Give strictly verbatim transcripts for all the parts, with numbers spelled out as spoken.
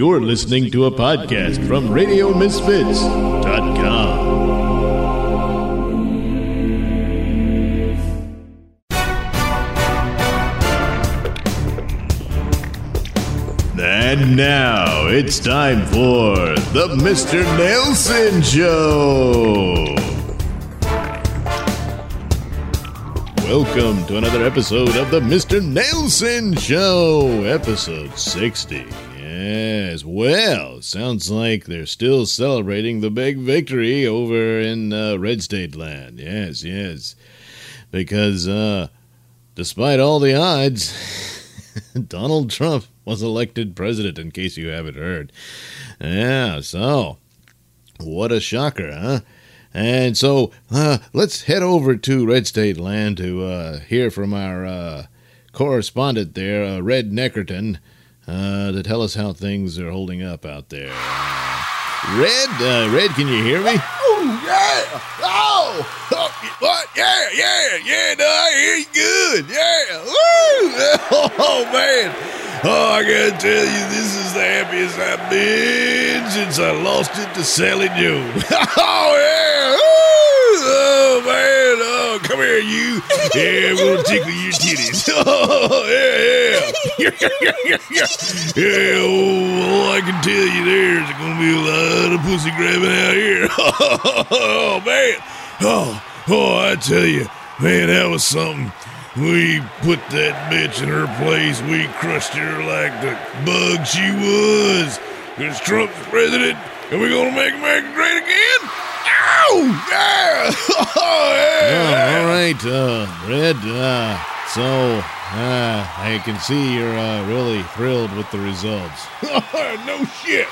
You're listening to a podcast from Radio Misfits dot com. And now it's time for the Mister Nailsin Show. Welcome to another episode of the Mister Nailsin Show, episode sixty. Yes, well, sounds like they're still celebrating the big victory over in uh, Red State land. Yes, yes, because uh, despite all the odds, Donald Trump was elected president, in case you haven't heard. Yeah, so, what a shocker, huh? And so uh, let's head over to Red State Land to uh, hear from our uh, correspondent there, uh, Red Neckerton, uh, to tell us how things are holding up out there. Red, uh, Red, can you hear me? Oh, yeah. Oh, oh what? Yeah, yeah, yeah. No, I hear you good. Yeah. Woo. Oh, man. Oh, I got to tell you, this is the happiest I've been since I lost it to Sally Joe. Oh, yeah. Oh, man. Oh, come here, you. Yeah, we'll tickle your titties. Oh, yeah, yeah. Yeah, oh, I can tell you there's going to be a lot of pussy grabbing out here. Oh, man. Oh, oh, I tell you, man, that was something. We put that bitch in her place. We crushed her like the bug she was. Because Trump's president, and we're going to make America great again? Oh, yeah. Oh, yeah. Oh, all right, uh, Red, uh, so uh, I can see you're uh, really thrilled with the results. No shit.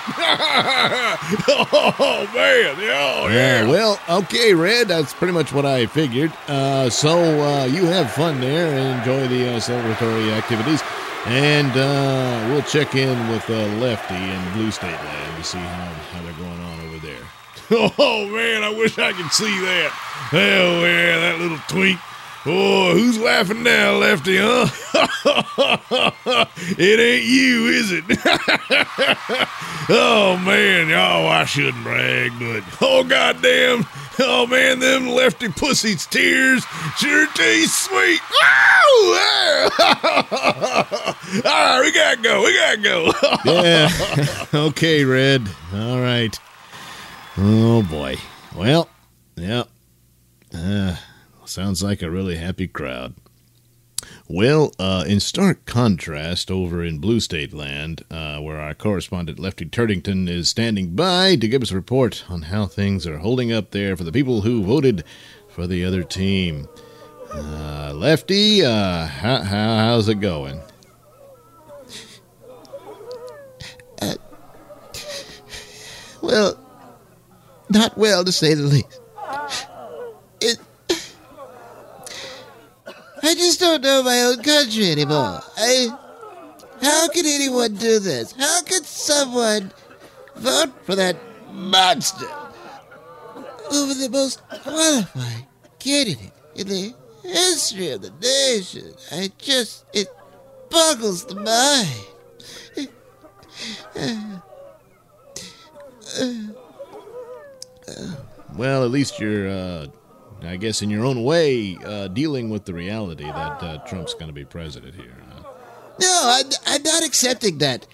Oh, man. Oh, yeah. Yeah. Well, okay, Red, that's pretty much what I figured. Uh, so uh, you have fun there and enjoy the uh, celebratory activities. And uh, we'll check in with uh, Lefty and Blue State Land to see how, how they're going on over there. Oh, man, I wish I could see that. Hell, yeah, that little twink. Oh, who's laughing now, Lefty, huh? It ain't you, is it? Oh, man, oh, I shouldn't brag, but oh, goddamn. Oh, man, them Lefty pussy's tears sure taste sweet. Oh, yeah. All right, we gotta go, we gotta go. Yeah, okay, Red, all right. Oh, boy. Well, yeah. Uh, sounds like a really happy crowd. Well, uh, in stark contrast, over in Blue State Land, uh, where our correspondent Lefty Turdington is standing by to give us a report on how things are holding up there for the people who voted for the other team. Uh, Lefty, uh, how, how, how's it going? Uh, well... Not well, to say the least. It, I just don't know my own country anymore. I, how could anyone do this? How could someone vote for that monster over the most qualified candidate in the history of the nation? I just... It boggles the mind. Uh, uh, Well, at least you're, uh, I guess, in your own way, uh, dealing with the reality that uh, Trump's going to be president here. Huh? No, I'm, I'm not accepting that.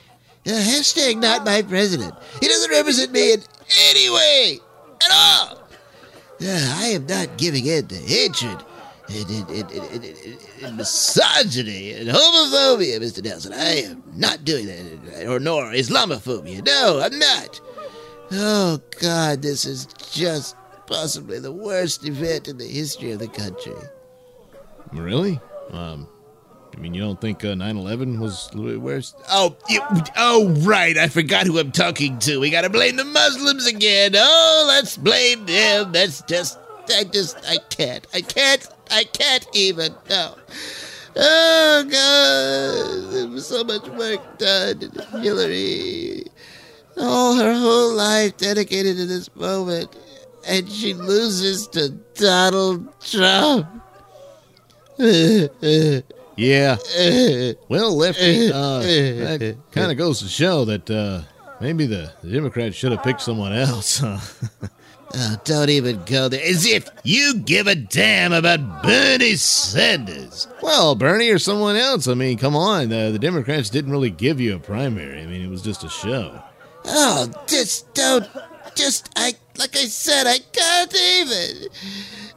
Uh, hashtag not my president. He doesn't represent me in any way at all. Uh, I am not giving in to hatred and, and, and, and, and, and misogyny and homophobia, Mister Nailsin. I am not doing that, or nor Islamophobia. No, I'm not. Oh, God, this is just possibly the worst event in the history of the country. Really? Um, I mean, you don't think uh, nine eleven was the worst? Oh, you, oh, right, I forgot who I'm talking to. We gotta blame the Muslims again. Oh, let's blame them. That's just, I just, I can't. I can't, I can't even, no. Oh, God, there was so much work done. Hillary... All her whole life dedicated to this moment, and she loses to Donald Trump. Yeah. Well, Lefty, uh, that kind of goes to show that uh, Maybe the, the Democrats should have picked someone else, huh? Oh, don't even go there. As if you give a damn about Bernie Sanders. Well, Bernie or someone else. I mean, come on. Uh, the Democrats didn't really give you a primary. I mean, it was just a show. Oh, just don't. Just, I, like I said, I can't even.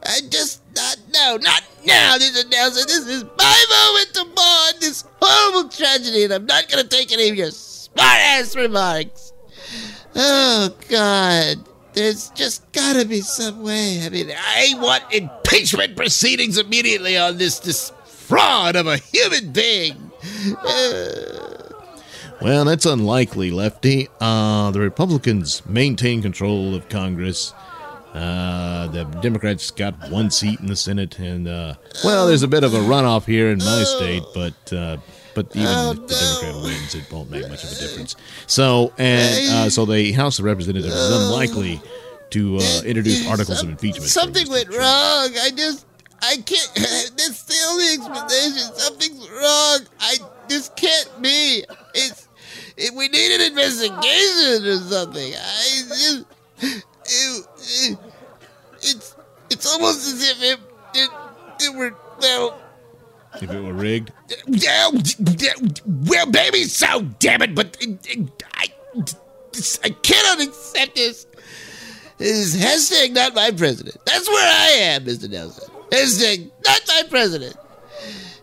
I just, not now. Not now, this announcer. This is my moment to mourn this horrible tragedy, and I'm not going to take any of your smart-ass remarks. Oh, God. There's just gotta be some way. I mean, I want impeachment proceedings immediately on this this fraud of a human being. Uh. Well, that's unlikely, Lefty. Uh, the Republicans maintain control of Congress. Uh, the Democrats got one seat in the Senate, and uh, well, there's a bit of a runoff here in my state, but. Uh, But even oh, if the no. Democrat wins, it won't make much of a difference. So, and uh, so the House of Representatives uh, is unlikely to uh, introduce articles some, of impeachment. Something went wrong. I just, I can't. That's the only explanation. Something's wrong. I this can't be. It's it, we need an investigation or something. I just, it, it, it's it's almost as if it it, it were well. If it were rigged? Well, maybe so, damn it, but I, I cannot accept this. This is hashtag not my president. That's where I am, Mister Nailsin. Hashtag not my president.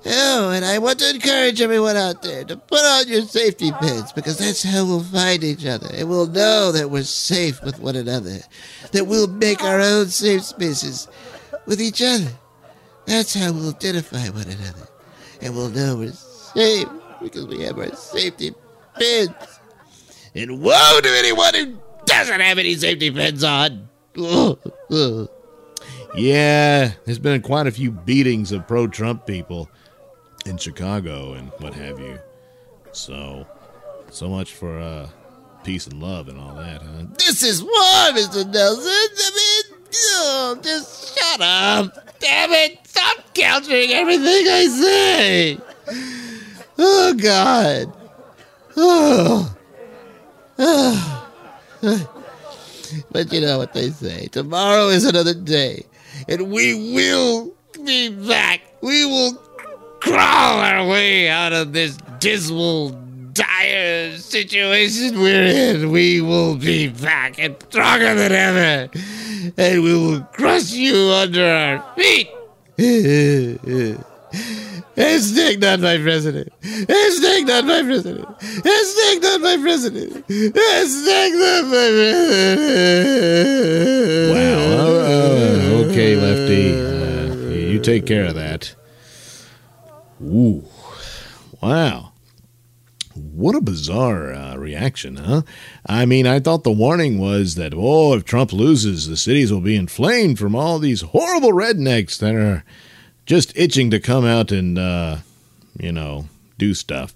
Oh, and I want to encourage everyone out there to put on your safety pins, because that's how we'll find each other, and we'll know that we're safe with one another, that we'll make our own safe spaces with each other. That's how we'll identify one another. And we'll know we're safe because we have our safety pins. And woe to anyone who doesn't have any safety pins on. Yeah, there's been quite a few beatings of pro-Trump people in Chicago and what have you. So, so much for uh, peace and love and all that, huh? This is war, Mister Nailsin. I mean, oh, just shut up. Damn it. Stop countering everything I say! Oh, God. Oh. Oh. But you know what they say. Tomorrow is another day. And we will be back. We will crawl our way out of this dismal, dire situation we're in. We will be back and stronger than ever. And we will crush you under our feet. Hashtag not my president. Hashtag not my president. Hashtag not my president. Hashtag not my president. Wow. Uh, okay, Lefty. Uh, you take care of that. Ooh. Wow. What a bizarre uh, reaction, huh? I mean, I thought the warning was that, oh, if Trump loses, the cities will be inflamed from all these horrible rednecks that are just itching to come out and, uh, you know, do stuff.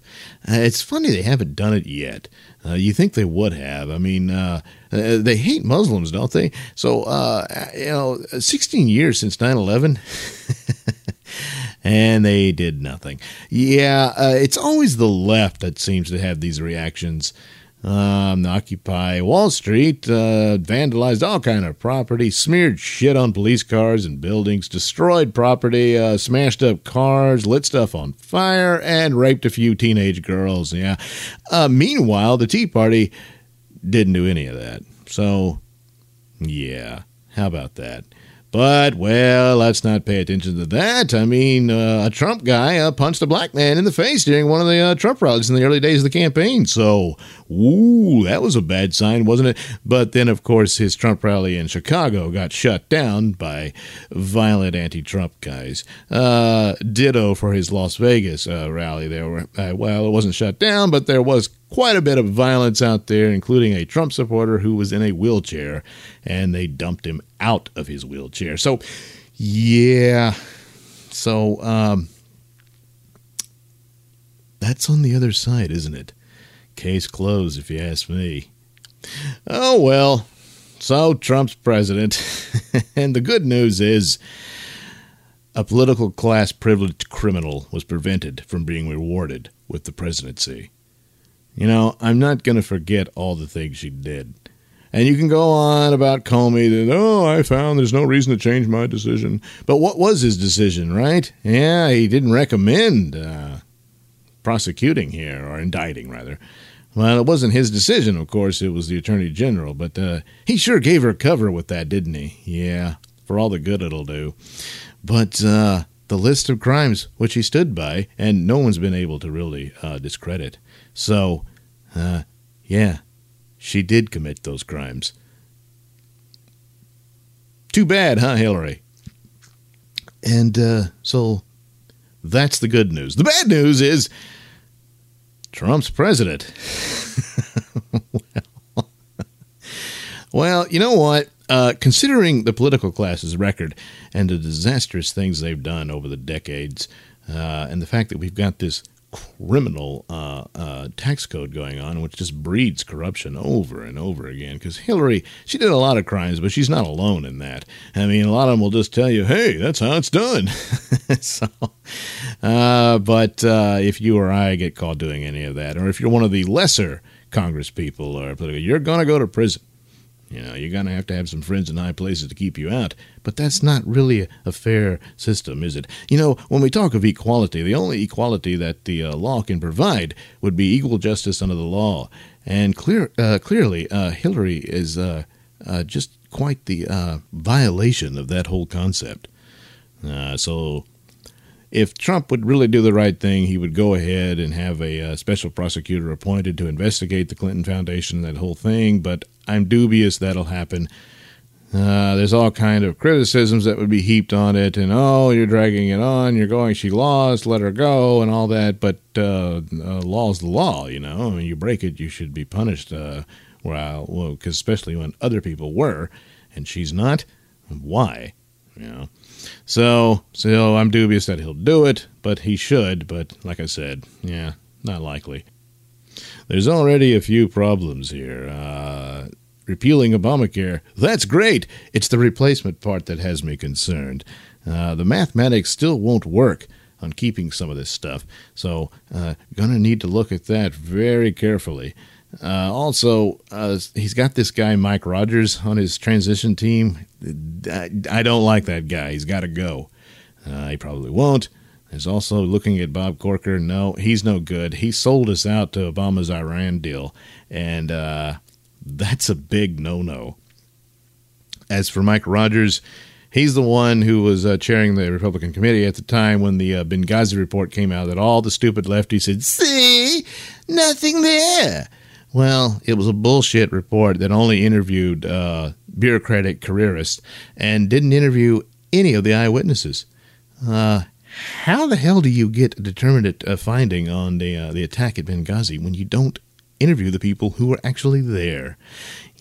Uh, it's funny they haven't done it yet. Uh, you think they would have. I mean, uh, they hate Muslims, don't they? So, uh, you know, sixteen years since nine eleven. And they did nothing. Yeah, uh, it's always the left that seems to have these reactions. Um, Occupy Wall Street uh, vandalized all kind of property, smeared shit on police cars and buildings, destroyed property, uh, smashed up cars, lit stuff on fire, and raped a few teenage girls. Yeah. Uh, meanwhile, the Tea Party didn't do any of that. So, yeah, how about that? But, well, let's not pay attention to that. I mean, uh, a Trump guy uh, punched a black man in the face during one of the uh, Trump rallies in the early days of the campaign. So, ooh, that was a bad sign, wasn't it? But then, of course, his Trump rally in Chicago got shut down by violent anti-Trump guys. Uh, ditto for his Las Vegas uh, rally. There were, uh, well, it wasn't shut down, but there was quite a bit of violence out there, including a Trump supporter who was in a wheelchair, and they dumped him out of his wheelchair. So, yeah. So, um, that's on the other side, isn't it? Case closed, if you ask me. Oh, well. So, Trump's president. And the good news is a political class privileged criminal was prevented from being rewarded with the presidency. You know, I'm not going to forget all the things she did. And you can go on about Comey that, oh, I found there's no reason to change my decision. But what was his decision, right? Yeah, he didn't recommend uh, prosecuting here, or indicting, rather. Well, it wasn't his decision, of course. It was the Attorney General. But uh, he sure gave her cover with that, didn't he? Yeah, for all the good it'll do. But uh, the list of crimes which he stood by, and no one's been able to really uh, discredit. So, uh, yeah. She did commit those crimes. Too bad, huh, Hillary? And uh, so that's the good news. The bad news is Trump's president. well, well, you know what? Uh, considering the political class's record and the disastrous things they've done over the decades, uh, and the fact that we've got this criminal uh, uh, tax code going on, which just breeds corruption over and over again. Because Hillary, she did a lot of crimes, but she's not alone in that. I mean, a lot of them will just tell you, hey, that's how it's done. so, uh, but uh, if you or I get caught doing any of that, or if you're one of the lesser Congress people, or political, you're going to go to prison. You know, you're going to have to have some friends in high places to keep you out. But that's not really a fair system, is it? You know, when we talk of equality, the only equality that the uh, law can provide would be equal justice under the law. And clear, uh, clearly, uh, Hillary is uh, uh, just quite the uh, violation of that whole concept. Uh, so if Trump would really do the right thing, he would go ahead and have a uh, special prosecutor appointed to investigate the Clinton Foundation, that whole thing. But I'm dubious that'll happen. Uh, there's all kind of criticisms that would be heaped on it. And, oh, you're dragging it on. You're going, she lost, let her go, and all that. But uh, uh, law's the law, you know. I mean, you break it, you should be punished. Uh, well, well, 'cause especially when other people were, and she's not. Why? You know. So, so I'm dubious that he'll do it, but he should. But like I said, yeah, not likely. There's already a few problems here. Uh, repealing Obamacare, that's great. It's the replacement part that has me concerned. Uh, the mathematics still won't work on keeping some of this stuff. So uh, going to need to look at that very carefully. Uh, also, uh, he's got this guy, Mike Rogers, on his transition team. I, I don't like that guy. He's got to go. Uh, he probably won't. There's also looking at Bob Corker. No, he's no good. He sold us out to Obama's Iran deal, and uh, that's a big no-no. As for Mike Rogers, he's the one who was uh, chairing the Republican committee at the time when the uh, Benghazi report came out that all the stupid lefties said, see, nothing there. Well, it was a bullshit report that only interviewed uh, bureaucratic careerists and didn't interview any of the eyewitnesses. Uh How the hell do you get a determinate uh, finding on the uh, the attack at Benghazi when you don't interview the people who were actually there?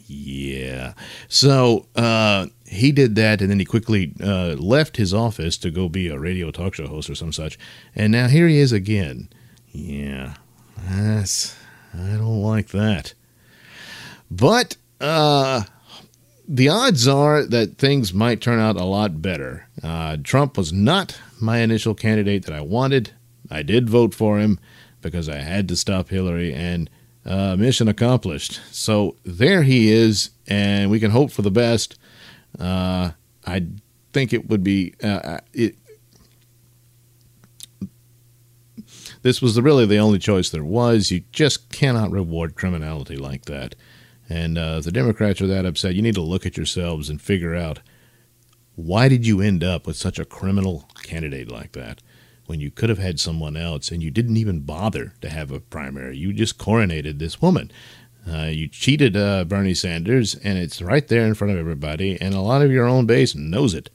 Yeah. So uh, he did that, and then he quickly uh, left his office to go be a radio talk show host or some such. And now here he is again. Yeah. That's, I don't like that. But uh, the odds are that things might turn out a lot better. Uh, Trump was not my initial candidate that I wanted. I did vote for him because I had to stop Hillary, and uh, mission accomplished. So there he is, and we can hope for the best. Uh, I think it would be... Uh, it, this was the, really the only choice there was. You just cannot reward criminality like that. And uh, if the Democrats are that upset, you need to look at yourselves and figure out, why did you end up with such a criminal candidate like that when you could have had someone else, and you didn't even bother to have a primary? You just coronated this woman. Uh, you cheated uh, Bernie Sanders, and it's right there in front of everybody, and a lot of your own base knows it.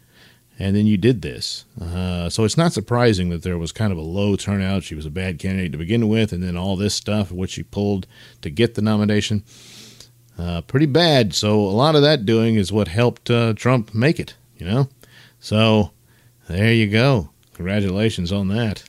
And then you did this. Uh, so it's not surprising that there was kind of a low turnout. She was a bad candidate to begin with, and then all this stuff, which she pulled to get the nomination, uh, pretty bad. So a lot of that doing is what helped uh, Trump make it. You know, so there you go. Congratulations on that.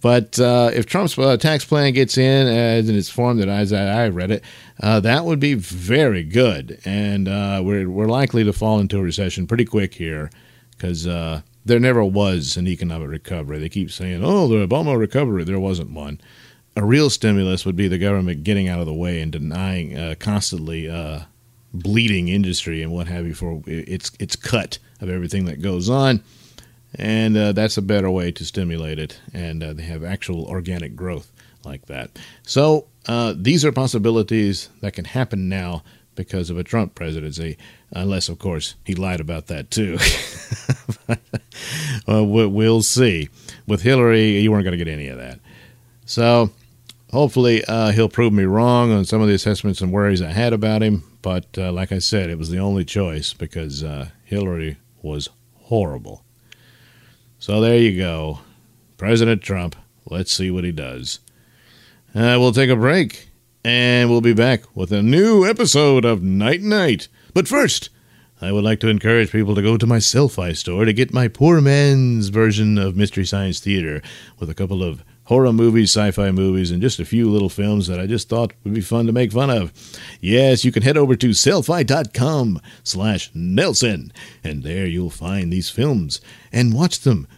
but uh, if Trump's uh, tax plan gets in as in its form that I, I read it, uh, that would be very good. And uh, we're we're likely to fall into a recession pretty quick here, because uh, there never was an economic recovery. They keep saying, oh, the Obama recovery. There wasn't one. a real stimulus would be the government getting out of the way and denying, uh, constantly uh, bleeding industry and what have you for its its cut of everything that goes on. And uh, that's a better way to stimulate it, and uh, they have actual organic growth like that. So uh, these are possibilities that can happen now because of a Trump presidency, unless, of course, he lied about that too. But, well, we'll see. With Hillary, you weren't going to get any of that. So hopefully uh, he'll prove me wrong on some of the assessments and worries I had about him. But uh, like I said, it was the only choice because uh, Hillary was horrible. So there you go. President Trump. Let's see what he does. Uh, we'll take a break, and we'll be back with a new episode of Night Night. But first, I would like to encourage people to go to my Cellfie store to get my poor man's version of Mystery Science Theater with a couple of horror movies, sci-fi movies, and just a few little films that I just thought would be fun to make fun of. Yes, you can head over to Cellfie.com slash Nailsin, and there you'll find these films and watch them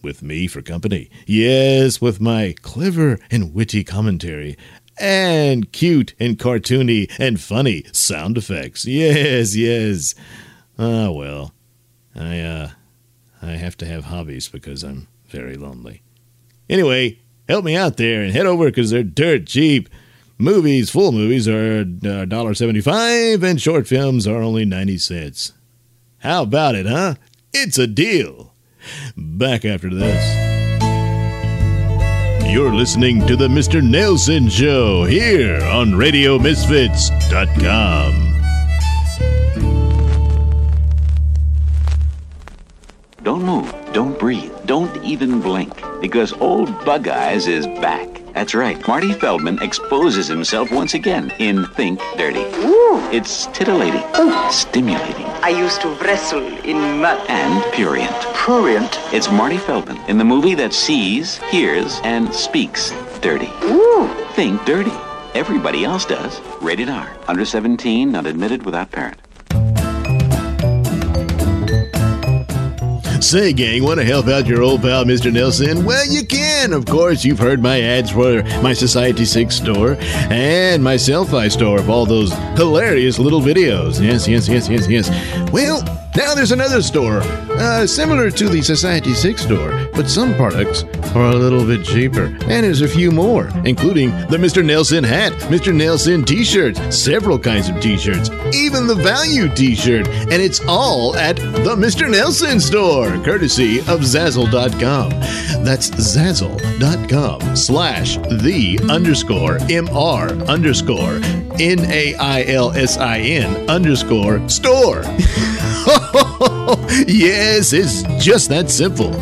with me for company. Yes, with my clever and witty commentary and cute and cartoony and funny sound effects. Yes, yes. Ah, well, I, uh, I have to have hobbies because I'm very lonely. Anyway, help me out there and head over because they're dirt cheap. Movies, full movies, are one dollar seventy-five, and short films are only ninety cents. How about it, huh? It's a deal. Back after this. You're listening to the Mister Nailsin Show here on radio misfits dot com. Don't move. Don't breathe. Don't even blink. Because old Bug Eyes is back. That's right. Marty Feldman exposes himself once again in Think Dirty. Ooh. It's titillating. Ooh. Stimulating. I used to wrestle in mud. And prurient. Prurient? It's Marty Feldman in the movie that sees, hears, and speaks dirty. Ooh. Think Dirty. Everybody else does. Rated R. Under seventeen, not admitted without parent. Say, gang, want to help out your old pal, Mister Nailsin? Well, you can. Of course, you've heard my ads for my Society six store and my Cellfie store of all those hilarious little videos. Yes, yes, yes, yes, yes. Well, now there's another store uh, similar to the Society six store, but some products are a little bit cheaper. And there's a few more, including the Mister Nailsin hat, Mister Nailsin t-shirts, several kinds of t-shirts, even the value t-shirt. And it's all at the Mister Nailsin store, courtesy of Zazzle dot com. That's Zazzle dot com slash the underscore MR underscore N A I L S I N underscore store. Yes, it's just that simple.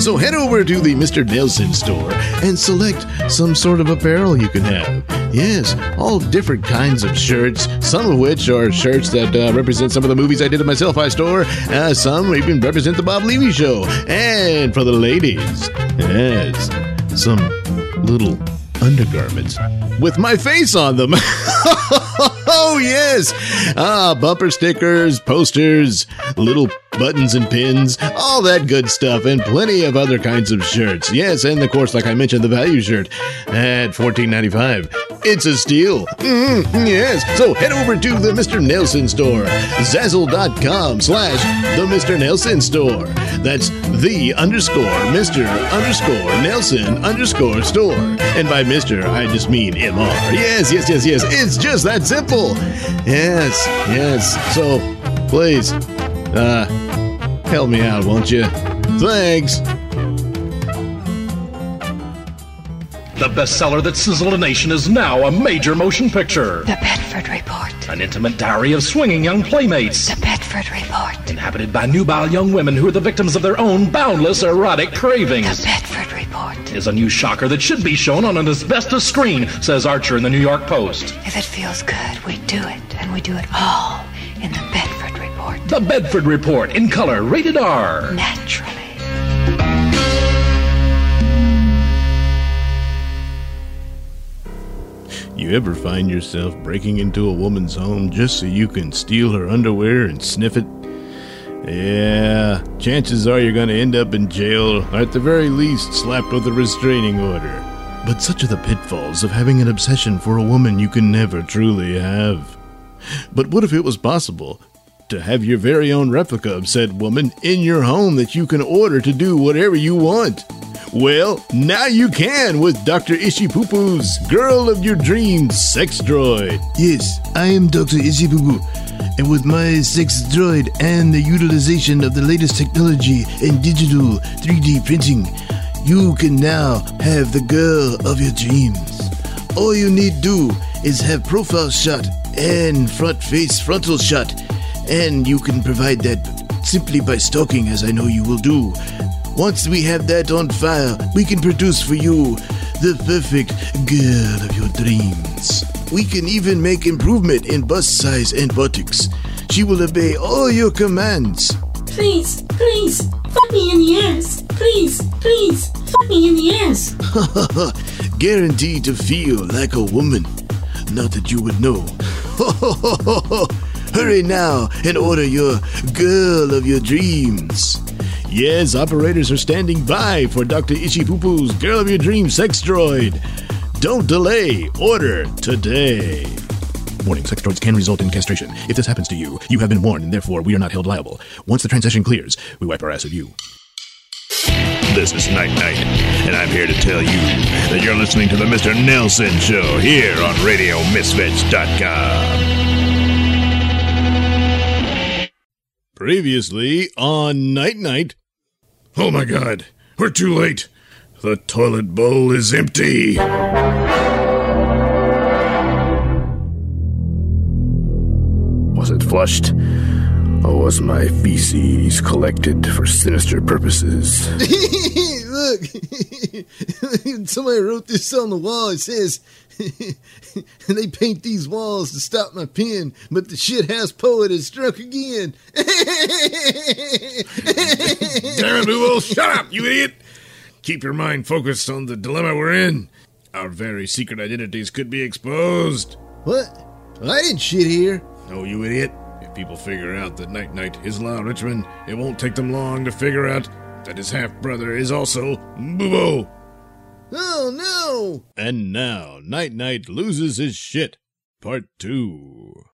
So head over to the Mister Nailsin store and select some sort of apparel you can have. Yes, all different kinds of shirts, some of which are shirts that uh, represent some of the movies I did at my Cellfie store. Uh, some even represent the Bob Levy Show. And for the ladies, yes, some little undergarments with my face on them. Oh, yes. Ah, bumper stickers, posters, little buttons and pins, all that good stuff, and plenty of other kinds of shirts. Yes, and of course, like I mentioned, the value shirt at fourteen ninety-five. It's a steal. Mm-hmm, yes. So head over to the Mister Nailsin store, Zazzle dot com slash the Mister Nailsin store. That's the underscore Mister underscore Nailsin underscore store. And by Mister, I just mean M R. Yes, yes, yes, yes. It's just that simple. Yes, yes. So please, uh, help me out, won't you? Thanks. The bestseller that sizzled a nation is now a major motion picture. The Bedford Report. An intimate diary of swinging young playmates. The Bedford Report. Inhabited by nubile young women who are the victims of their own boundless erotic cravings. The Bedford Report. Is a new shocker that should be shown on an asbestos screen, says Archer in the New York Post. If it feels good, we do it, and we do it all in The Bedford Report. The Bedford Report, in color, rated R. Naturally. You ever find yourself breaking into a woman's home just so you can steal her underwear and sniff it? Yeah, chances are you're going to end up in jail, or at the very least slapped with a restraining order. But such are the pitfalls of having an obsession for a woman you can never truly have. But what if it was possible to have your very own replica of said woman in your home that you can order to do whatever you want? Well, now you can with Doctor Ishi Pupu's Girl of Your Dreams Sex Droid. Yes, I am Doctor Ishi Pupu, and with my sex droid and the utilization of the latest technology in digital three D printing, you can now have the girl of your dreams. All you need do is have profile shot and front face frontal shot, and you can provide that simply by stalking, as I know you will do. Once we have that on file, we can produce for you the perfect girl of your dreams. We can even make improvement in bust size and buttocks. She will obey all your commands. Please, please, fuck me in the ass. Please, please, fuck me in the ass. Guaranteed to feel like a woman. Not that you would know. Hurry now and order your girl of your dreams. Yes, operators are standing by for Doctor Ishi Pupu's Girl of Your Dreams Sex Droid. Don't delay. Order today. Warning, sex droids can result in castration. If this happens to you, you have been warned, and therefore we are not held liable. Once the transition clears, we wipe our ass at you. This is Night Night, and I'm here to tell you that you're listening to the Mister Nailsin Show here on radio misfits dot com. Previously on Night Night. Oh my god, we're too late. The toilet bowl is empty. Was it flushed? Or was my feces collected for sinister purposes? Look, somebody wrote this on the wall. It says, they paint these walls to stop my pen, but the shithouse poet is struck again. Damn it, Bubo, shut up, you idiot! Keep your mind focused on the dilemma we're in. Our very secret identities could be exposed. What? Well, I didn't shit here. No, you idiot. People figure out that Night Night is Lyle Richmond, it won't take them long to figure out that his half-brother is also Bubo. Oh, no! And now, Night Night loses his shit. Part two.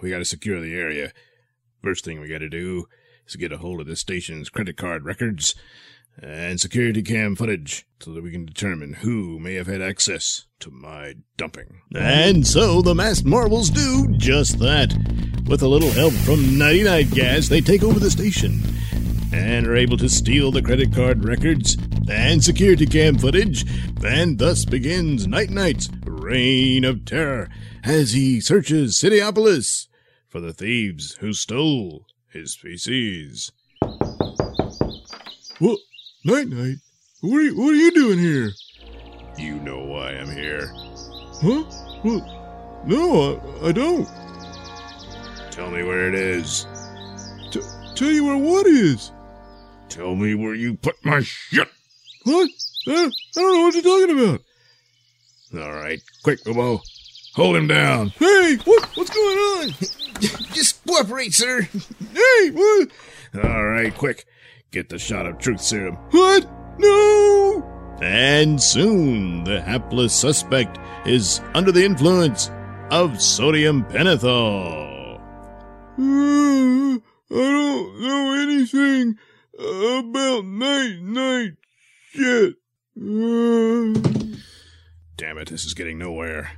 We gotta secure the area. First thing we gotta do is get a hold of this station's credit card records and security cam footage so that we can determine who may have had access to my dumping. And so the masked marvels do just that. With a little help from Night Night Gas, they take over the station and are able to steal the credit card records and security cam footage, and thus begins Night Night's reign of terror as he searches Cityopolis for the thieves who stole his feces. Well, Night Night, what are you, what are you doing here? You know why I'm here. Huh? Well, no, I, I don't. Tell me where it is. T- tell you where what is? Tell me where you put my shit. What? I, I don't know what you're talking about. All right, quick, Bubo. Hold him down. Hey, what, what's going on? Just cooperate, sir. Hey, what? All right, quick. Get the shot of truth serum. What? No! And soon the hapless suspect is under the influence of sodium pentothal. Uh, I don't know anything about Night Night shit. Uh... Damn it, this is getting nowhere.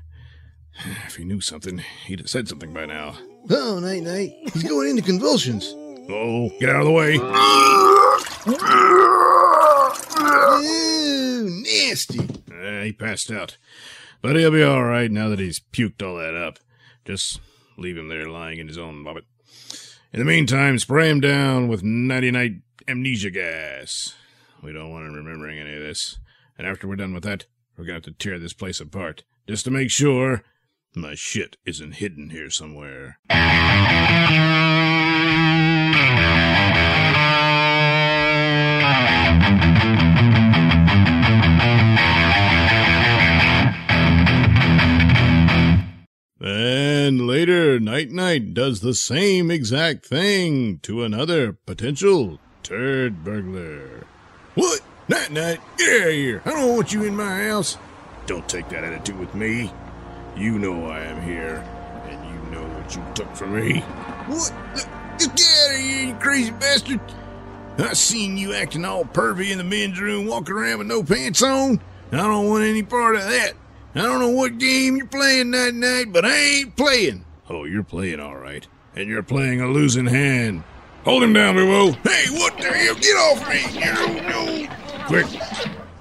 If he knew something, he'd have said something by now. Oh, Night Night. He's going into convulsions. Oh, get out of the way. Ooh, nasty. Uh, he passed out. But he'll be all right now that he's puked all that up. Just leave him there lying in his own vomit. In the meantime, spray him down with Nighty Night amnesia gas. We don't want him remembering any of this. And after we're done with that, we're going to have to tear this place apart, just to make sure my shit isn't hidden here somewhere. Knight does the same exact thing to another potential turd burglar. What? Night Night? Get out of here. I don't want you in my house. Don't take that attitude with me. You know I am here, and you know what you took from me. What? Just get out of here, you crazy bastard. I seen you acting all pervy in the men's room, walking around with no pants on. I don't want any part of that. I don't know what game you're playing, Night Night, but I ain't playing. Oh, you're playing all right. And you're playing a losing hand. Hold him down, Bubo. Hey, what the hell? Get off me. No, no. Quick.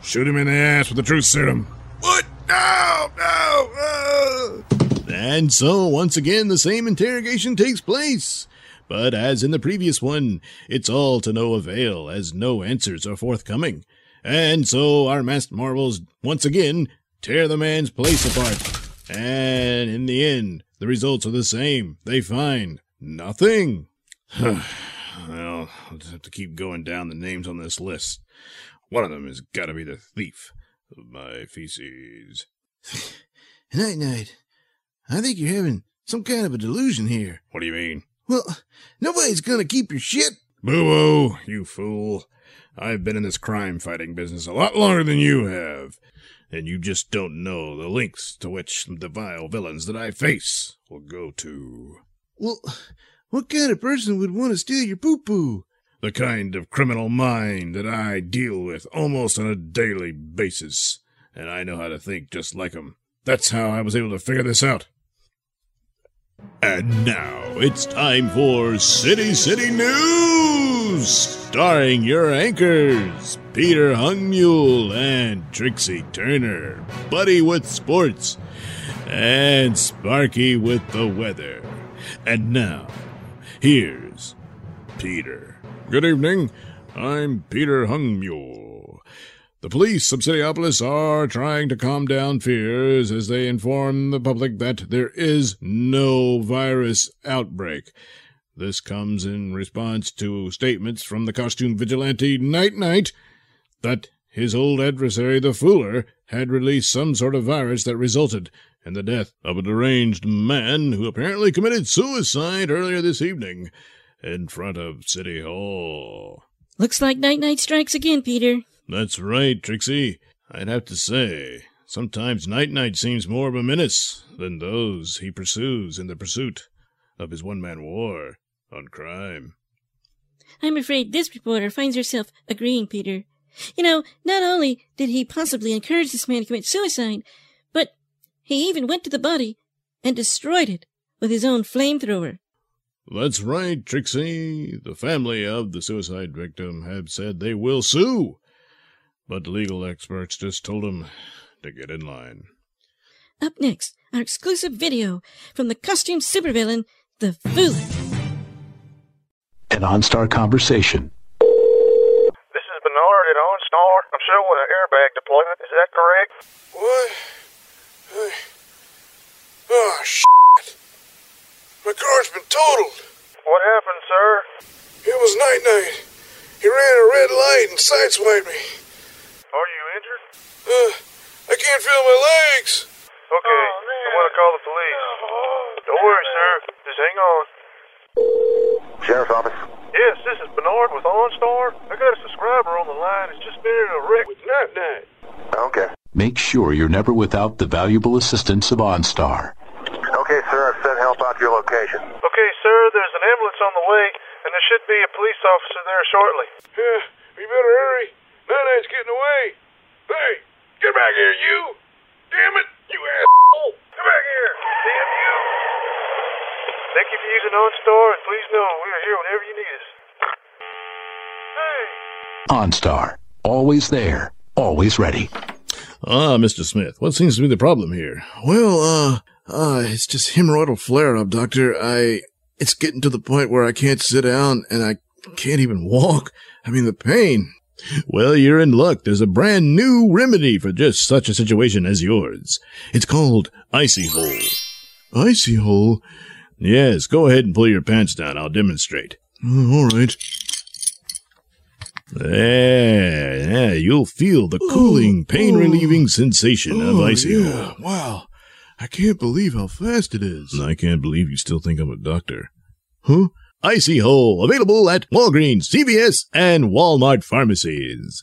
Shoot him in the ass with the truth serum. What? No, no. Uh. And so, once again, the same interrogation takes place. But as in the previous one, it's all to no avail, as no answers are forthcoming. And so our masked marvels, once again, tear the man's place apart. And in the end, the results are the same. They find nothing. Well, I'll just have to keep going down the names on this list. One of them has got to be the thief of my feces. Night Night, I think you're having some kind of a delusion here. What do you mean? Well, nobody's gonna keep your shit. Boo-boo, you fool. I've been in this crime-fighting business a lot longer than you have, and you just don't know the lengths to which the vile villains that I face will go to. Well, what kind of person would want to steal your poo-poo? The kind of criminal mind that I deal with almost on a daily basis, and I know how to think just like them. That's how I was able to figure this out. And now, it's time for City City News, starring your anchors, Peter Hungmule and Trixie Turner, Buddy with sports, and Sparky with the weather. And now, here's Peter. Good evening, I'm Peter Hungmule. The police of Cityopolis are trying to calm down fears as they inform the public that there is no virus outbreak. This comes in response to statements from the costume vigilante Night Night that his old adversary, the Fooler, had released some sort of virus that resulted in the death of a deranged man who apparently committed suicide earlier this evening in front of City Hall. Looks like Night Night strikes again, Peter. That's right, Trixie. I'd have to say, sometimes Night Night seems more of a menace than those he pursues in the pursuit of his one-man war on crime. I'm afraid this reporter finds herself agreeing, Peter. You know, not only did he possibly encourage this man to commit suicide, but he even went to the body and destroyed it with his own flamethrower. That's right, Trixie. The family of the suicide victim have said they will sue. But legal experts just told him to get in line. Up next, our exclusive video from the costume supervillain, The Fooler. An OnStar conversation. This is Bernard at OnStar. I'm still with an airbag deployment. Is that correct? What? Hey. Oh, shit. My car's been totaled. What happened, sir? It was Night Night. He ran a red light and sideswiped me. Are you injured? Uh, I can't feel my legs. Okay, oh, I want to call the police. Oh, Don't man. worry, sir. Just hang on. Sheriff's office. Yes, this is Bernard with OnStar. I got a subscriber on the line. It's just been in a wreck with Night Night. Okay. Make sure you're never without the valuable assistance of OnStar. Okay, sir. I've sent help out to your location. Okay, sir. There's an ambulance on the way, and there should be a police officer there shortly. Yeah, you better hurry. Night-Night's getting away. Hey, get back here, you! Damn it, you asshole! Get back here! Damn you! Thank you for using OnStar, and please know we are here whenever you need us. Hey! OnStar. Always there. Always ready. Ah, uh, Mister Smith, what seems to be the problem here? Well, uh, uh, it's just hemorrhoidal flare-up, Doctor. I, it's getting to the point where I can't sit down, and I can't even walk. I mean, the pain... Well, you're in luck. There's a brand new remedy for just such a situation as yours. It's called Icy Hole. Icy Hole? Yes, go ahead and pull your pants down. I'll demonstrate. Uh, all right. There, yeah, you'll feel the cooling, pain-relieving sensation oh, of Icy yeah. Hole. Wow, I I can't believe how fast it is. And I can't believe you still think I'm a doctor. Huh? Icy Hole, available at Walgreens, C V S, and Walmart pharmacies.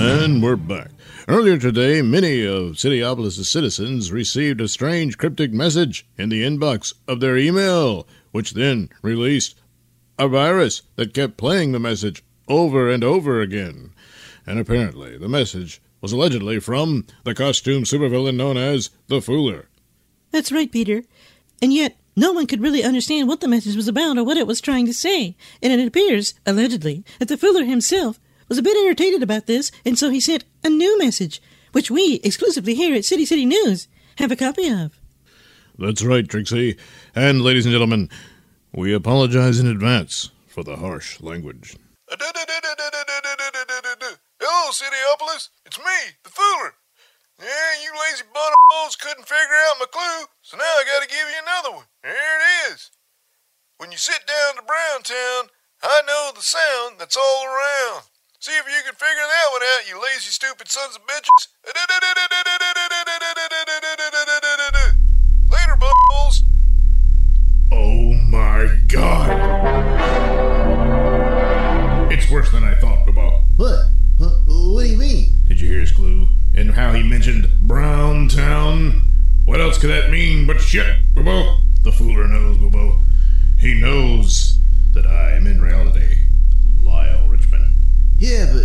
And we're back. Earlier today, many of Cityopolis' citizens received a strange cryptic message in the inbox of their email, which then released a virus that kept playing the message over and over again. And apparently, the message was allegedly from the costume supervillain known as The Fooler. That's right, Peter. And yet, no one could really understand what the message was about or what it was trying to say. And it appears, allegedly, that The Fooler himself was a bit irritated about this, and so he sent a new message, which we, exclusively here at City City News, have a copy of. That's right, Trixie. And, ladies and gentlemen, we apologize in advance for the harsh language. Hello, Cityopolis. It's me, The Fooler. Yeah, you lazy buttholes couldn't figure out my clue, so now I gotta give you another one. Here it is. When you sit down to Browntown, I know the sound that's all around. See if you can figure that one out, you lazy, stupid sons of bitches. Later, buttholes. Oh my God. It's worse than I thought, Bubo. What? What do you mean? Did you hear his clue? And how he mentioned Browntown? What else could that mean but shit, Bubo? The Fooler knows, Bubo. He knows that I am in reality Lyle Richmond. Yeah, but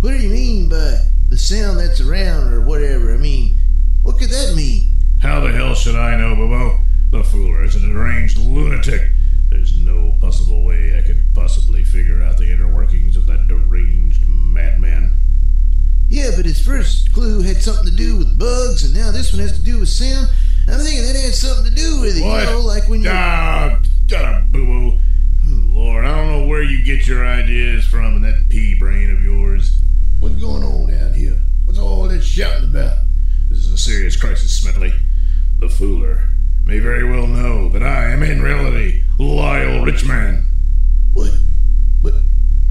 what do you mean by the sound that's around or whatever? I mean, what could that mean? How the hell should I know, Bubo? The Fooler is a deranged lunatic. There's no possible way I could possibly figure out the inner workings of that deranged madman. Yeah, but his first clue had something to do with bugs, and now this one has to do with sound. I'm thinking that has something to do with it, what? You know, like when you... Ah, shut up, Boo-Boo. Oh, Lord, I don't know where you get your ideas from in that pea brain of yours. What's going on down here? What's all this shouting about? This is a serious crisis, Smedley. The Fooler may very well know that I am in reality Lyle Richman. What? But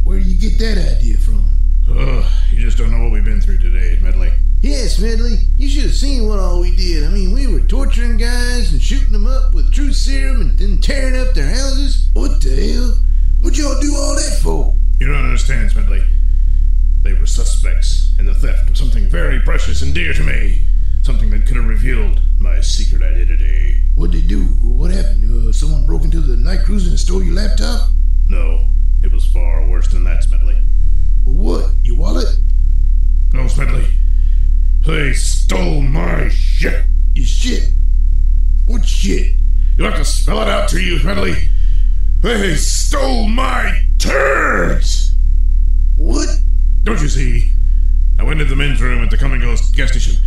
where do you get that idea from? Ugh, you just don't know what we've been through today, Smedley. Yes, Medley. You should have seen what all we did. I mean, we were torturing guys and shooting them up with truth serum and then tearing up their houses. What the hell? What'd y'all do all that for? You don't understand, Smedley. They were suspects in the theft of something very precious and dear to me. Something that could have revealed my secret identity. What'd they do? What happened? Uh, someone broke into the night cruiser and stole your laptop? No, it was far worse than that, Smedley. What? Your wallet? No, Smedley. They stole my shit. Your shit? What shit? You'll have to spell it out to you, Smedley. They stole my turds! What? Don't you see? I went into the men's room at the Come and Go gas station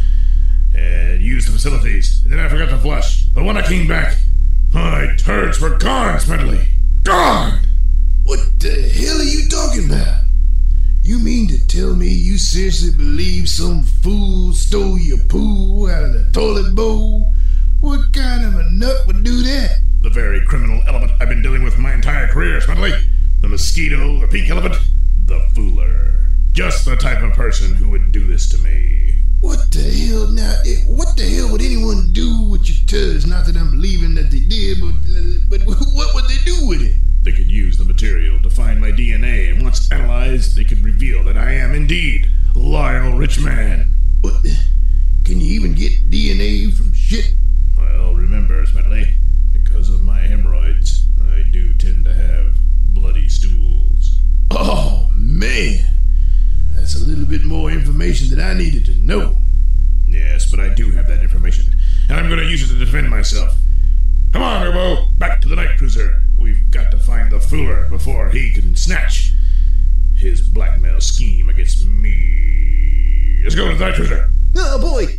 and used the facilities, and then I forgot to flush. But when I came back, my turds were gone, Smedley. Gone! What the hell are you talking about? You mean to tell me you seriously believe some fool stole your poo out of the toilet bowl? What kind of a nut would do that? The very criminal element I've been dealing with my entire career, Smedley. The mosquito, the pink elephant, the Fooler. Just the type of person who would do this to me. What the hell now? It, what the hell would anyone do with your turds? Not that I'm believing that they did, but, but what would they do with it? They could use the material to find my D N A, and once analyzed, they could reveal that I am indeed Lyle Richman. What? Can you even get D N A from shit? Well, remember, Smedley, because of my hemorrhoids, I do tend to have bloody stools. Oh, man. That's a little bit more information that I needed to know. Yes, but I do have that information, and I'm going to use it to defend myself. Come on, Erbo, back to the night cruiser. We've got to find the Fooler before he can snatch his blackmail scheme against me. Let's go to the night cruiser. Oh, boy.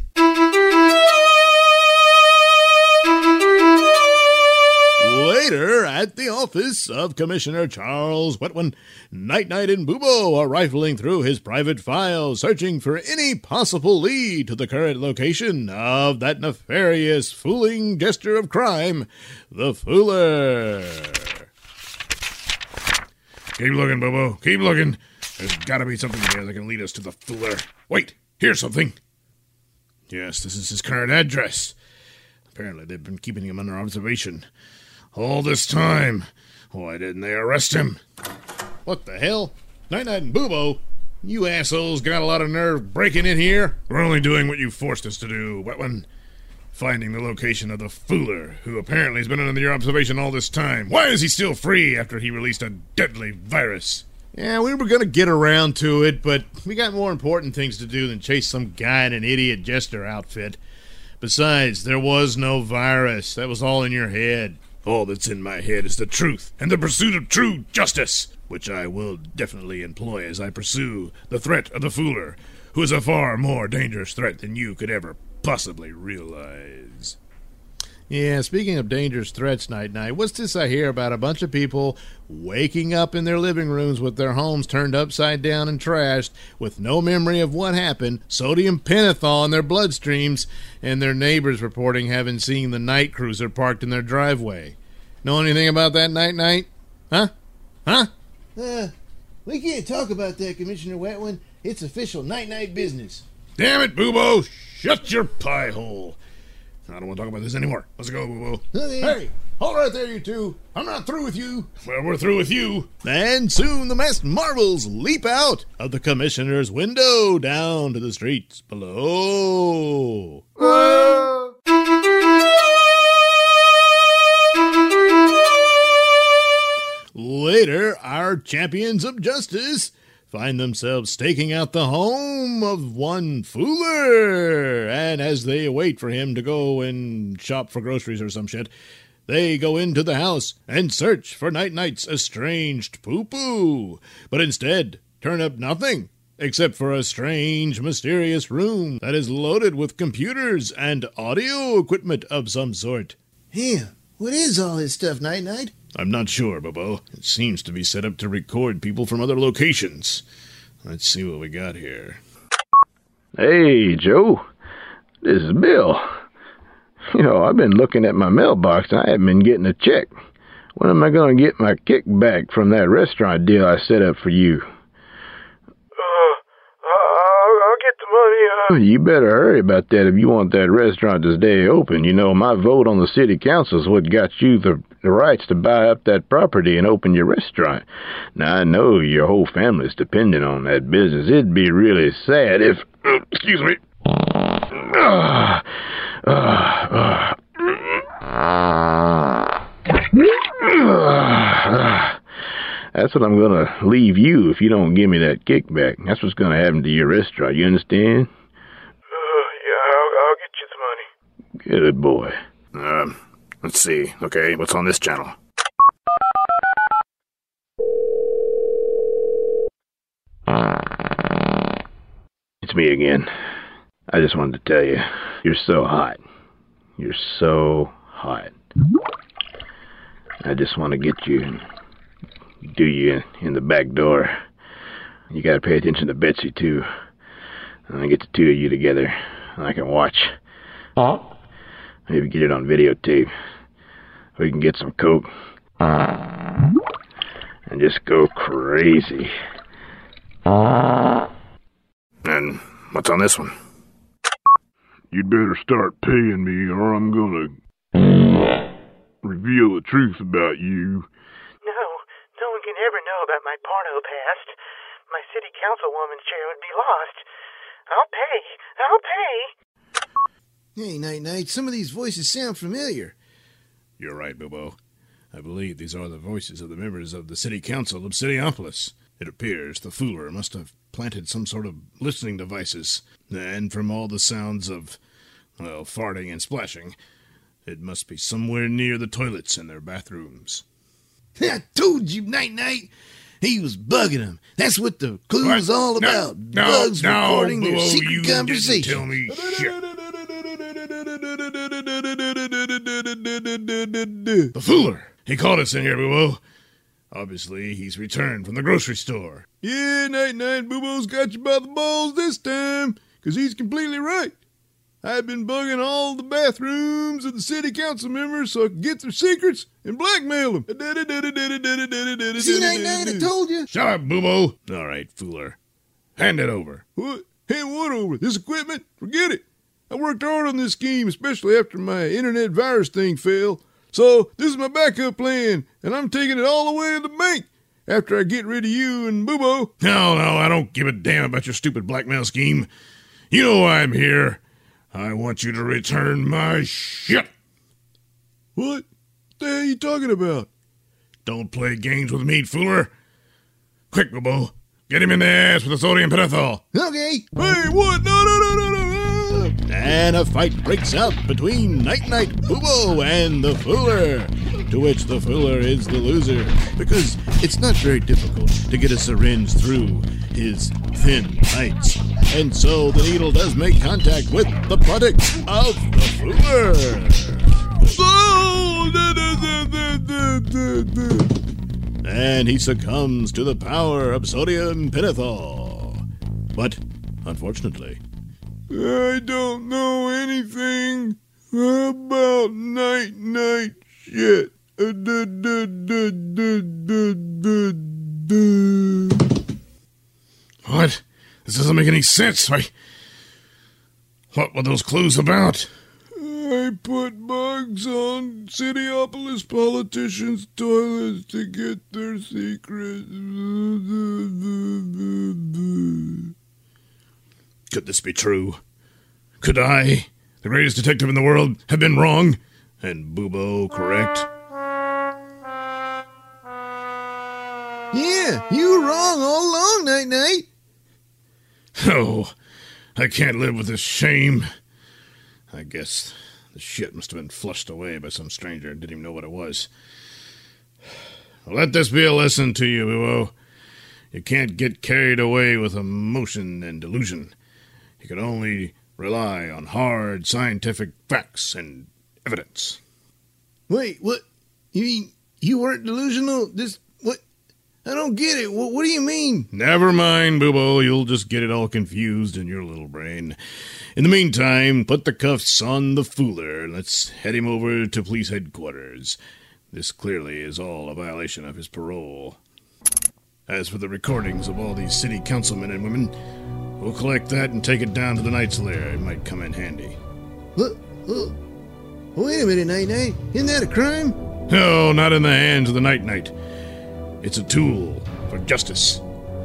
Later, at the office of Commissioner Charles Wetwin, Night Night and Bubo are rifling through his private files, searching for any possible lead to the current location of that nefarious fooling gesture of crime, the Fooler. Keep looking, Bubo. Keep looking. There's got to be something here that can lead us to the Fooler. Wait, here's something. Yes, this is his current address. Apparently they've been keeping him under observation all this time. Why didn't they arrest him? What the hell? Night Night and Bubo, you assholes got a lot of nerve breaking in here. We're only doing what you forced us to do, wet one. Finding the location of the Fooler, who apparently has been under your observation all this time. Why is he still free after he released a deadly virus? Yeah, we were going to get around to it, but we got more important things to do than chase some guy in an idiot jester outfit. Besides, there was no virus. That was all in your head. All that's in my head is the truth and the pursuit of true justice, which I will definitely employ as I pursue the threat of the Fooler, who is a far more dangerous threat than you could ever possibly realize. Yeah, speaking of dangerous threats, Night Night, what's this I hear about a bunch of people waking up in their living rooms with their homes turned upside down and trashed with no memory of what happened, sodium pentothal in their bloodstreams, and their neighbors reporting having seen the night cruiser parked in their driveway? Know anything about that, Night Night? Huh? Huh? Uh, we can't talk about that, Commissioner Wetwin. It's official Night Night business. Damn it, Bubo! Shut your pie hole! I don't want to talk about this anymore. Let's go, Bubo. Hey, hey, hold right there, you two. I'm not through with you. Well, we're through with you. And soon the masked marvels leap out of the commissioner's window down to the streets below. Later, our champions of justice find themselves staking out the home of one Fooler, and as they wait for him to go and shop for groceries or some shit, they go into the house and search for Night Knight's estranged poo-poo, but instead turn up nothing except for a strange, mysterious room that is loaded with computers and audio equipment of some sort. Yeah, what is all this stuff, Night Night? I'm not sure, Bubo. It seems to be set up to record people from other locations. Let's see what we got here. Hey, Joe. This is Bill. You know, I've been looking at my mailbox and I haven't been getting a check. When am I going to get my kickback from that restaurant deal I set up for you? Uh, I'll, I'll get the money. Uh... You better hurry about that if you want that restaurant to stay open. You know, my vote on the city council is what got you the... the rights to buy up that property and open your restaurant. Now, I know your whole family's dependent on that business. It'd be really sad if... Excuse me. Uh, uh, uh, uh, that's what I'm going to leave you if you don't give me that kickback. That's what's going to happen to your restaurant. You understand? Uh, yeah, I'll, I'll get you the money. Good boy. Um... Let's see. Okay, what's on this channel? It's me again. I just wanted to tell you, you're so hot. You're so hot. I just want to get you and do you in the back door. You got to pay attention to Betsy, too. I'm going to get the two of you together, and I can watch. Uh-huh. Maybe get it on videotape. We can get some coke and just go crazy. And what's on this one? You'd better start paying me or I'm gonna reveal the truth about you. No, no one can ever know about my porno past. My city councilwoman's chair would be lost. I'll pay. I'll pay. Hey, Night Night, some of these voices sound familiar. You're right, Bubo. I believe these are the voices of the members of the City Council of Cityopolis. It appears the Fooler must have planted some sort of listening devices, and from all the sounds of, well, farting and splashing, it must be somewhere near the toilets and their bathrooms. I told you, Night Night! He was bugging him. That's what the clue what? is all no, about. No, Bugs no, recording Bubo, their secret you conversations. Didn't tell me shit. The Fooler! He called us in here, Bubo. Obviously, he's returned from the grocery store. Yeah, Night Night, Bubo's got you by the balls this time, because he's completely right. I've been bugging all the bathrooms of the city council members so I can get their secrets and blackmail them. See, Night Night, I told you. Shut up, Bubo. All right, Fooler. Hand it over. What? Hand what over? This equipment? Forget it. I worked hard on this scheme, especially after my internet virus thing failed. So this is my backup plan, and I'm taking it all the way to the bank after I get rid of you and Bubo. No, no, I don't give a damn about your stupid blackmail scheme. You know why I'm here. I want you to return my shit. What? What the hell are you talking about? Don't play games with me, Fooler. Quick, Bubo. Get him in the ass with a sodium pentothal. Okay. Hey, what? No, no, no, no, no, no. And a fight breaks out between Night Night, Bubo, and the Fooler, to which the Fooler is the loser, because it's not very difficult to get a syringe through his thin pipes. And so the needle does make contact with the product of the Fooler. So, da, da, da, da, da, da, da. And he succumbs to the power of sodium pentothal. But, unfortunately, I don't know anything about Night Night shit. Uh, da, da, da, da, da, da, da. What? This doesn't make any sense. I... What were those clues about? I put bugs on Cityopolis politicians' toilets to get their secrets. Could this be true? Could I, the greatest detective in the world, have been wrong? And Bubo correct? Yeah, you were wrong all along, Night Night. Oh, I can't live with this shame. I guess the shit must have been flushed away by some stranger and didn't even know what it was. Let this be a lesson to you, Bubo. You can't get carried away with emotion and delusion. You can only rely on hard scientific facts and evidence. Wait, what? You mean you weren't delusional? This... I don't get it. What, what do you mean? Never mind, Bubo. You'll just get it all confused in your little brain. In the meantime, put the cuffs on the Fooler. Let's head him over to police headquarters. This clearly is all a violation of his parole. As for the recordings of all these city councilmen and women, we'll collect that and take it down to the Knight's lair. It might come in handy. Look, look. Wait a minute, Night Night. Isn't that a crime? No, not in the hands of the Night Night. It's a tool for justice.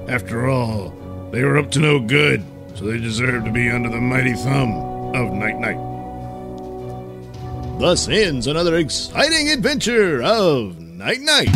After all, they were up to no good, so they deserve to be under the mighty thumb of Night Night. Thus ends another exciting adventure of Night Night.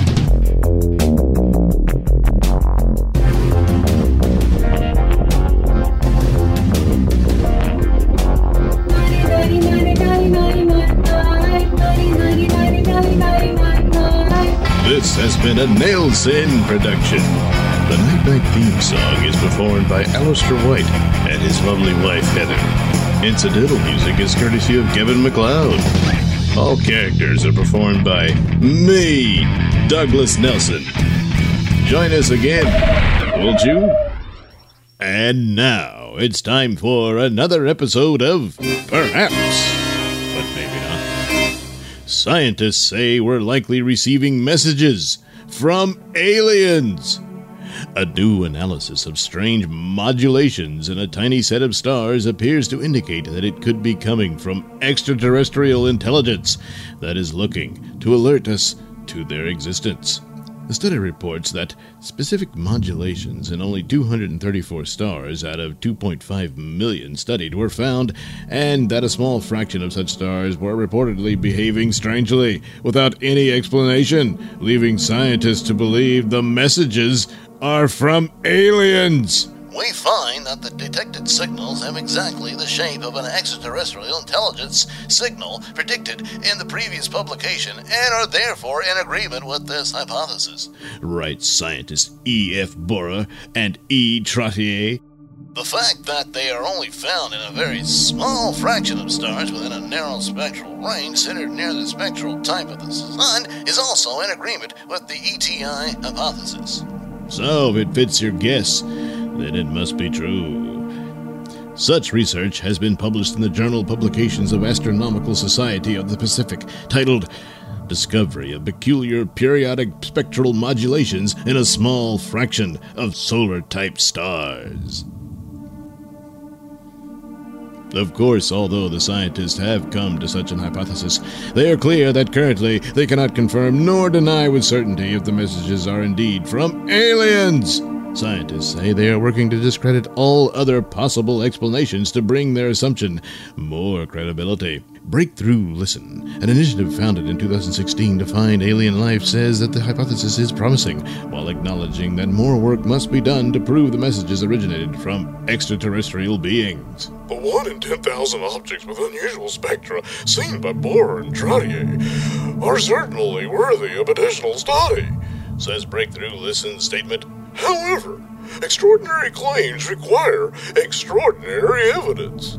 This has been a Nailsin production. The Night Night theme song is performed by Alistair White and his lovely wife, Heather. Incidental music is courtesy of Kevin MacLeod. All characters are performed by me, Douglas Nelson. Join us again, won't you? And now it's time for another episode of Perhaps But Maybe Not. Scientists say we're likely receiving messages from aliens. A new analysis of strange modulations in a tiny set of stars appears to indicate that it could be coming from extraterrestrial intelligence that is looking to alert us to their existence. The study reports that specific modulations in only two hundred thirty-four stars out of two point five million studied were found, and that a small fraction of such stars were reportedly behaving strangely, without any explanation, leaving scientists to believe the messages are from aliens. We find that the detected signals have exactly the shape of an extraterrestrial intelligence signal predicted in the previous publication and are therefore in agreement with this hypothesis, writes scientists E F Borer and E. Trottier. The fact that they are only found in a very small fraction of stars within a narrow spectral range centered near the spectral type of the sun is also in agreement with the E T I hypothesis. So, if it fits your guess, then it must be true. Such research has been published in the journal Publications of Astronomical Society of the Pacific, titled Discovery of Peculiar Periodic Spectral Modulations in a Small Fraction of Solar-Type Stars. Of course, although the scientists have come to such an hypothesis, they are clear that currently they cannot confirm nor deny with certainty if the messages are indeed from aliens. Scientists say they are working to discredit all other possible explanations to bring their assumption more credibility. Breakthrough Listen, an initiative founded in two thousand sixteen to find alien life, says that the hypothesis is promising, while acknowledging that more work must be done to prove the messages originated from extraterrestrial beings. The one in ten thousand objects with unusual spectra seen by Borer and Trottier are certainly worthy of additional study, says Breakthrough Listen's statement. However, extraordinary claims require extraordinary evidence.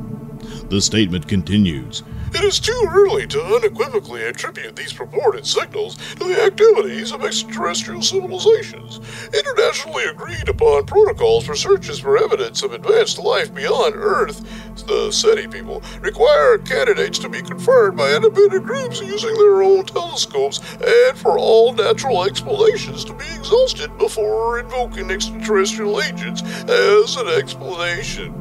The statement continues. It is too early to unequivocally attribute these purported signals to the activities of extraterrestrial civilizations. Internationally agreed upon protocols for searches for evidence of advanced life beyond Earth, the SETI people, require candidates to be confirmed by independent groups using their own telescopes and for all natural explanations to be exhausted before invoking extraterrestrial agents as an explanation.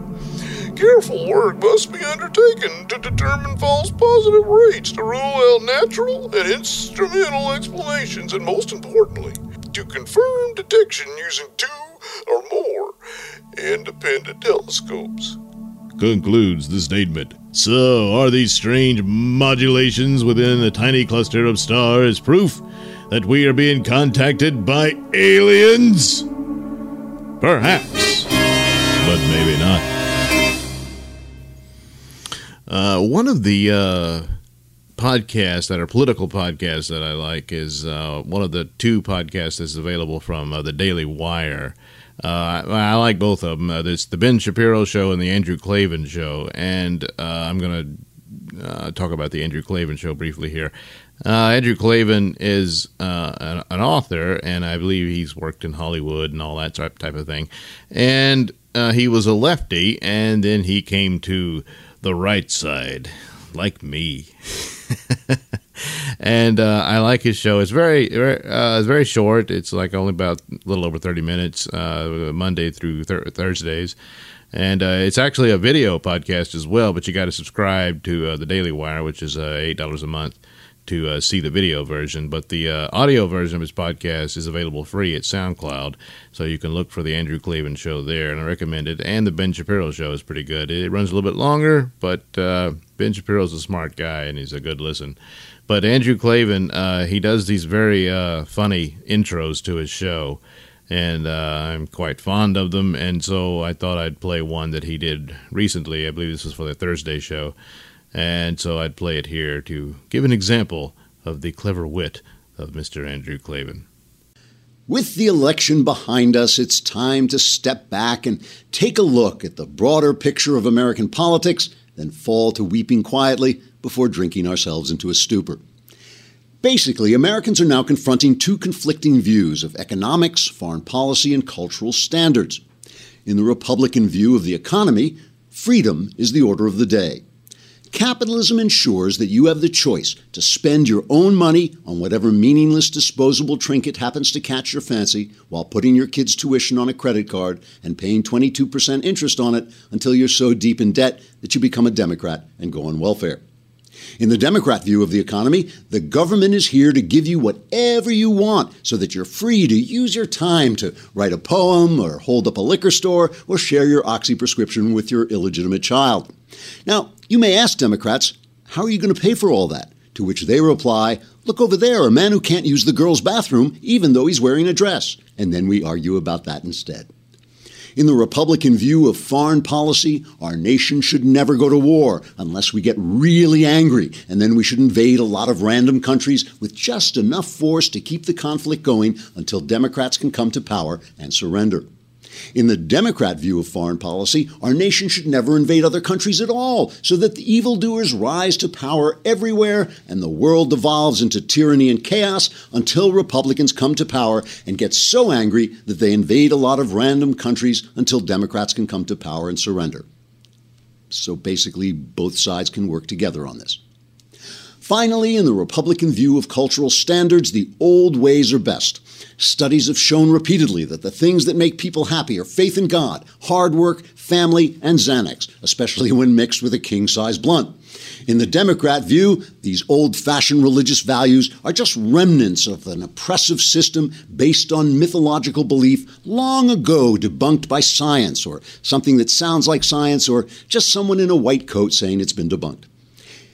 Careful work must be undertaken to determine false positive rates, to rule out natural and instrumental explanations, and most importantly, to confirm detection using two or more independent telescopes. Concludes the statement. So, are these strange modulations within a tiny cluster of stars proof that we are being contacted by aliens? Perhaps, but maybe not. Uh, one of the uh, podcasts that are political podcasts that I like is uh, one of the two podcasts that's available from uh, The Daily Wire. Uh, I, I like both of them. Uh, there's The Ben Shapiro Show and The Andrew Klavan Show. And uh, I'm going to uh, talk about The Andrew Klavan Show briefly here. Uh, Andrew Klavan is uh, an, an author, and I believe he's worked in Hollywood and all that type, type of thing. And uh, he was a lefty, and then he came to the right side, like me, and uh, I like his show. It's very, very uh, it's very short. It's like only about a little over thirty minutes, uh, Monday through thir- Thursdays, and uh, it's actually a video podcast as well. But you got to subscribe to uh, the Daily Wire, which is uh, eight dollars a month, to uh, see the video version. But the uh, audio version of his podcast is available free at SoundCloud, so you can look for the Andrew Klavan Show there, and I recommend it. And the Ben Shapiro Show is pretty good. It runs a little bit longer, but uh, Ben Shapiro's a smart guy, and he's a good listen. But Andrew Klavan, uh, he does these very uh, funny intros to his show, and uh, I'm quite fond of them, and so I thought I'd play one that he did recently. I believe this was for the Thursday show. And so I'd play it here to give an example of the clever wit of Mister Andrew Klavan. With the election behind us, it's time to step back and take a look at the broader picture of American politics, then fall to weeping quietly before drinking ourselves into a stupor. Basically, Americans are now confronting two conflicting views of economics, foreign policy, and cultural standards. In the Republican view of the economy, freedom is the order of the day. Capitalism ensures that you have the choice to spend your own money on whatever meaningless disposable trinket happens to catch your fancy while putting your kid's tuition on a credit card and paying twenty-two percent interest on it until you're so deep in debt that you become a Democrat and go on welfare. In the Democrat view of the economy, the government is here to give you whatever you want so that you're free to use your time to write a poem or hold up a liquor store or share your oxy prescription with your illegitimate child. Now, you may ask Democrats, how are you going to pay for all that? To which they reply, look over there, a man who can't use the girl's bathroom even though he's wearing a dress. And then we argue about that instead. In the Republican view of foreign policy, our nation should never go to war unless we get really angry, and then we should invade a lot of random countries with just enough force to keep the conflict going until Democrats can come to power and surrender. In the Democrat view of foreign policy, our nation should never invade other countries at all, so that the evildoers rise to power everywhere and the world devolves into tyranny and chaos until Republicans come to power and get so angry that they invade a lot of random countries until Democrats can come to power and surrender. So basically, both sides can work together on this. Finally, in the Republican view of cultural standards, the old ways are best. Studies have shown repeatedly that the things that make people happy are faith in God, hard work, family, and Xanax, especially when mixed with a king-size blunt. In the Democrat view, these old-fashioned religious values are just remnants of an oppressive system based on mythological belief long ago debunked by science, or something that sounds like science, or just someone in a white coat saying it's been debunked.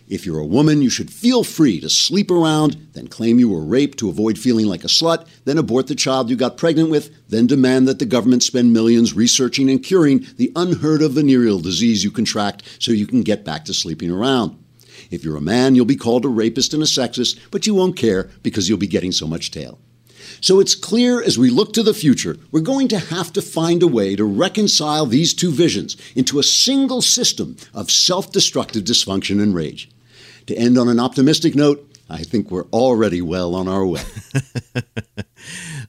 If you're a woman, you should feel free to sleep around, then claim you were raped to avoid feeling like a slut, then abort the child you got pregnant with, then demand that the government spend millions researching and curing the unheard-of venereal disease you contract so you can get back to sleeping around. If you're a man, you'll be called a rapist and a sexist, but you won't care because you'll be getting so much tail. So it's clear as we look to the future, we're going to have to find a way to reconcile these two visions into a single system of self-destructive dysfunction and rage. To end on an optimistic note, I think we're already well on our way.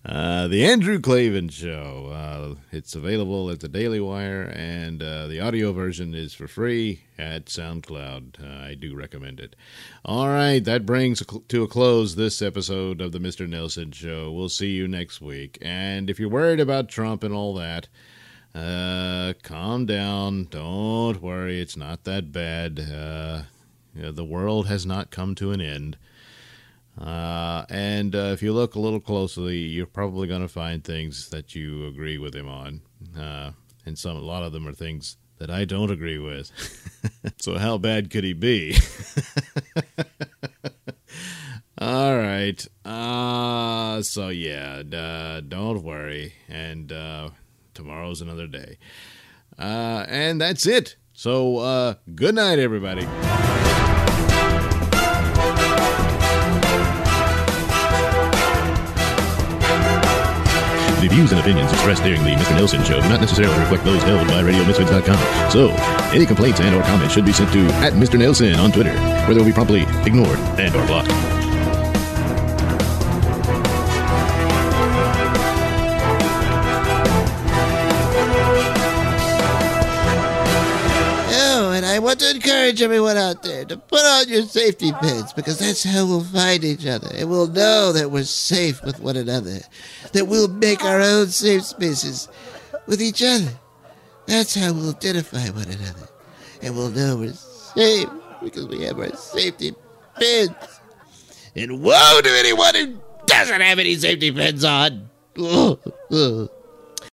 uh, the Andrew Klavan Show. Uh, it's available at the Daily Wire, and uh, the audio version is for free at SoundCloud. Uh, I do recommend it. All right, that brings to a close this episode of the Mister Nailsin Show. We'll see you next week. And if you're worried about Trump and all that, uh, calm down. Don't worry. It's not that bad. Uh, you know, the world has not come to an end. Uh, and uh, if you look a little closely, you're probably going to find things that you agree with him on. Uh, and some, a lot of them are things that I don't agree with. So how bad could he be? All right. Uh, so, yeah, uh, don't worry. And uh, tomorrow's another day. Uh, and that's it. So, uh, good night, everybody. The views and opinions expressed during the Mister Nailsin Show do not necessarily reflect those held by radio misfits dot com. So, any complaints and or comments should be sent to at Mister Nailsin on Twitter, where they will be promptly ignored and or blocked. Oh, and I want to encourage everyone out there to put on your safety pins, because that's how we'll find each other, and we'll know that we're safe with one another. That we'll make our own safe spaces with each other. That's how we'll identify one another. And we'll know we're safe because we have our safety pins. And woe to anyone who doesn't have any safety pins on.